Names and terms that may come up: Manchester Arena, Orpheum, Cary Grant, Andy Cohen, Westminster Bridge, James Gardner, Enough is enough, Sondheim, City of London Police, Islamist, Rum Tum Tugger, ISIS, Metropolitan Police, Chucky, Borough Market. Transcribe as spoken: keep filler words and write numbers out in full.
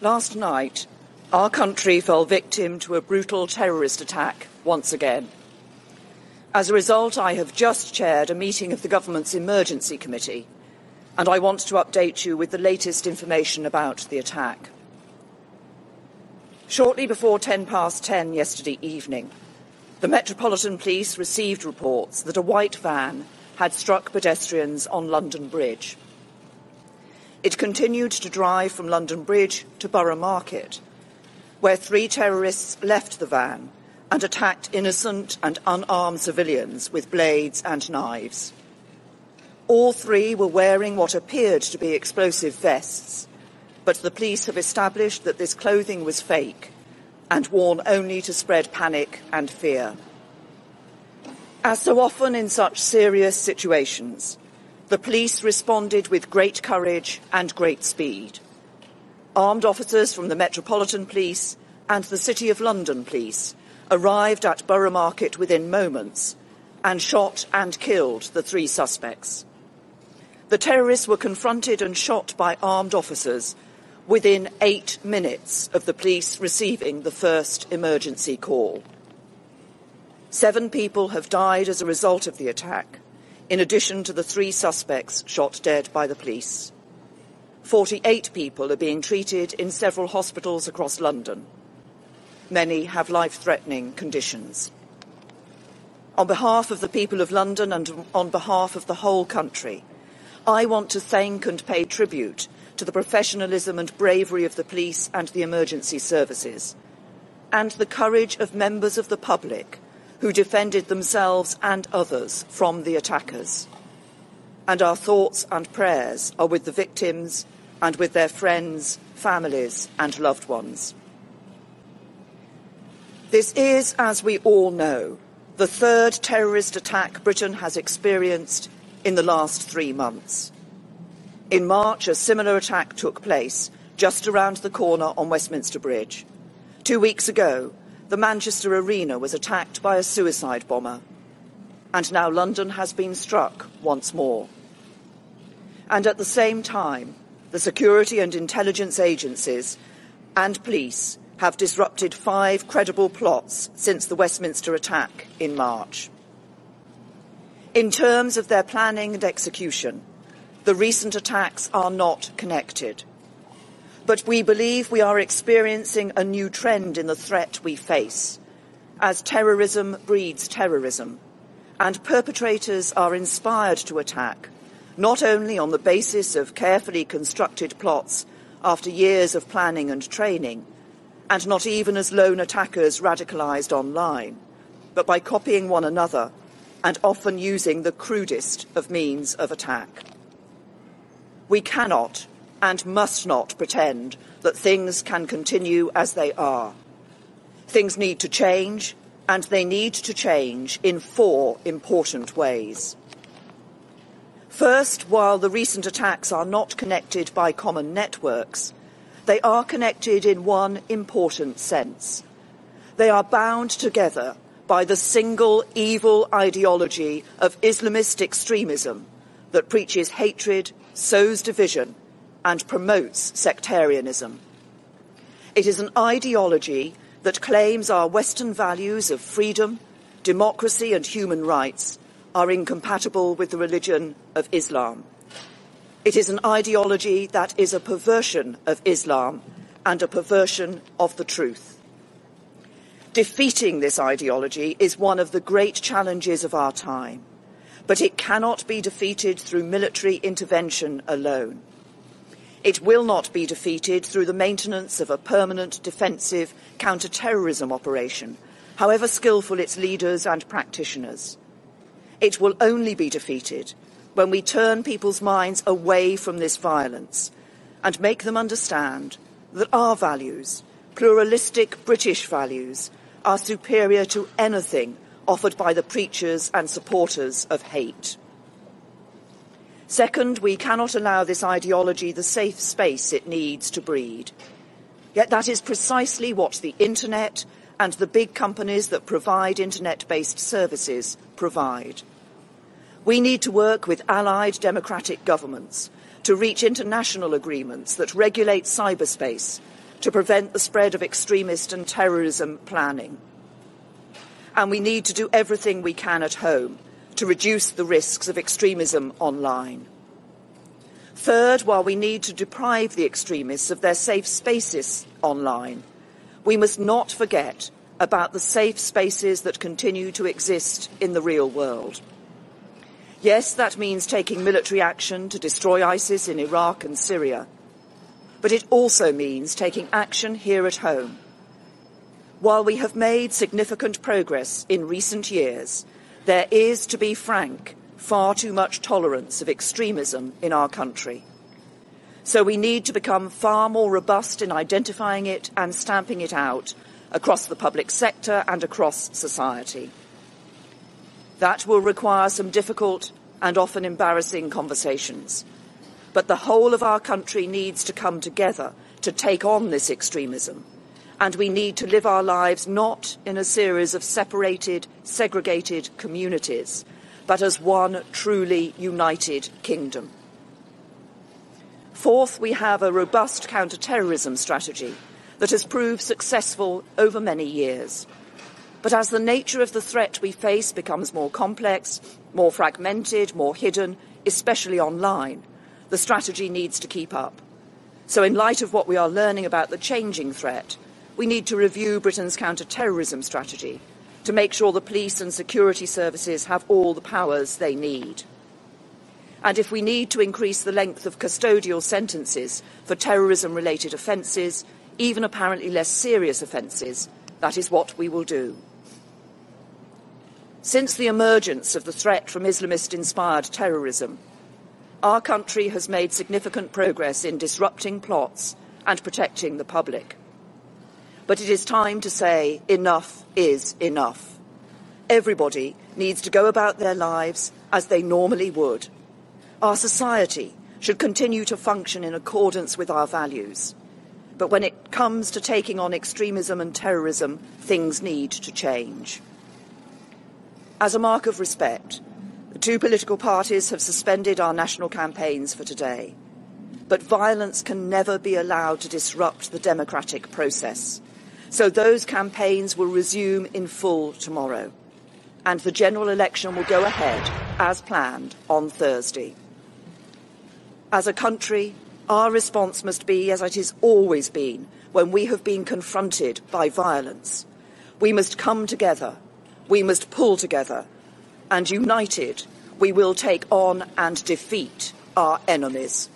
Last night, our country fell victim to a brutal terrorist attack once again. As a result, I have just chaired a meeting of the Government's Emergency Committee, and I want to update you with the latest information about the attack. Shortly before ten past ten yesterday evening, the Metropolitan Police received reports that a white van had struck pedestrians on London Bridge. It continued to drive from London Bridge to Borough Market, where three terrorists left the van and attacked innocent and unarmed civilians with blades and knives. All three were wearing what appeared to be explosive vests, but the police have established that this clothing was fake and worn only to spread panic and fear. As so often in such serious situations, the police responded with great courage and great speed. Armed officers from the Metropolitan Police and the City of London Police arrived at Borough Market within moments and shot and killed the three suspects. The terrorists were confronted and shot by armed officers within eight minutes of the police receiving the first emergency call. Seven people have died as a result of the attack, in addition to the three suspects shot dead by the police. forty-eight people are being treated in several hospitals across London. Many have life-threatening conditions. On behalf of the people of London and on behalf of the whole country, I want to thank and pay tribute to the professionalism and bravery of the police and the emergency services, and the courage of members of the public who defended themselves and others from the attackers. And our thoughts and prayers are with the victims and with their friends, families and loved ones. This is, as we all know, the third terrorist attack Britain has experienced in the last three months. In March, a similar attack took place just around the corner on Westminster Bridge. Two weeks ago, the Manchester Arena was attacked by a suicide bomber. And now London has been struck once more. And at the same time, the security and intelligence agencies and police have disrupted five credible plots since the Westminster attack in March. In terms of their planning and execution, the recent attacks are not connected. But we believe we are experiencing a new trend in the threat we face, as terrorism breeds terrorism, and perpetrators are inspired to attack, not only on the basis of carefully constructed plots after years of planning and training, and not even as lone attackers radicalised online, but by copying one another and often using the crudest of means of attack. We cannot and must not pretend that things can continue as they are. Things need to change, and they need to change in four important ways. First, while the recent attacks are not connected by common networks, they are connected in one important sense. They are bound together by the single evil ideology of Islamist extremism that preaches hatred, sows division, and promotes sectarianism. It is an ideology that claims our Western values of freedom, democracy, and human rights are incompatible with the religion of Islam. It is an ideology that is a perversion of Islam and a perversion of the truth. Defeating this ideology is one of the great challenges of our time, but it cannot be defeated through military intervention alone. It will not be defeated through the maintenance of a permanent defensive counter-terrorism operation, however skillful its leaders and practitioners. It will only be defeated when we turn people's minds away from this violence and make them understand that our values, pluralistic British values, are superior to anything offered by the preachers and supporters of hate. Second, we cannot allow this ideology the safe space it needs to breed. Yet that is precisely what the internet and the big companies that provide internet-based services provide. We need to work with allied democratic governments to reach international agreements that regulate cyberspace to prevent the spread of extremist and terrorism planning. And we need to do everything we can at home to reduce the risks of extremism online. Third, while we need to deprive the extremists of their safe spaces online, we must not forget about the safe spaces that continue to exist in the real world. Yes, that means taking military action to destroy ISIS in Iraq and Syria, but it also means taking action here at home. While we have made significant progress in recent years, there is, to be frank, far too much tolerance of extremism in our country. So we need to become far more robust in identifying it and stamping it out across the public sector and across society. That will require some difficult and often embarrassing conversations. But the whole of our country needs to come together to take on this extremism, and we need to live our lives not in a series of separated, segregated communities, but as one truly united kingdom. Fourth, we have a robust counter-terrorism strategy that has proved successful over many years. But as the nature of the threat we face becomes more complex, more fragmented, more hidden, especially online, the strategy needs to keep up. So in light of what we are learning about the changing threat, we need to review Britain's counter-terrorism strategy to make sure the police and security services have all the powers they need. And if we need to increase the length of custodial sentences for terrorism-related offences, even apparently less serious offences, that is what we will do. Since the emergence of the threat from Islamist-inspired terrorism, our country has made significant progress in disrupting plots and protecting the public. But it is time to say enough is enough. Everybody needs to go about their lives as they normally would. Our society should continue to function in accordance with our values. But when it comes to taking on extremism and terrorism, things need to change. As a mark of respect, the two political parties have suspended our national campaigns for today. But violence can never be allowed to disrupt the democratic process. So those campaigns will resume in full tomorrow. And the general election will go ahead, as planned, on Thursday. As a country, our response must be as it has always been when we have been confronted by violence. We must come together, we must pull together, and united we will take on and defeat our enemies.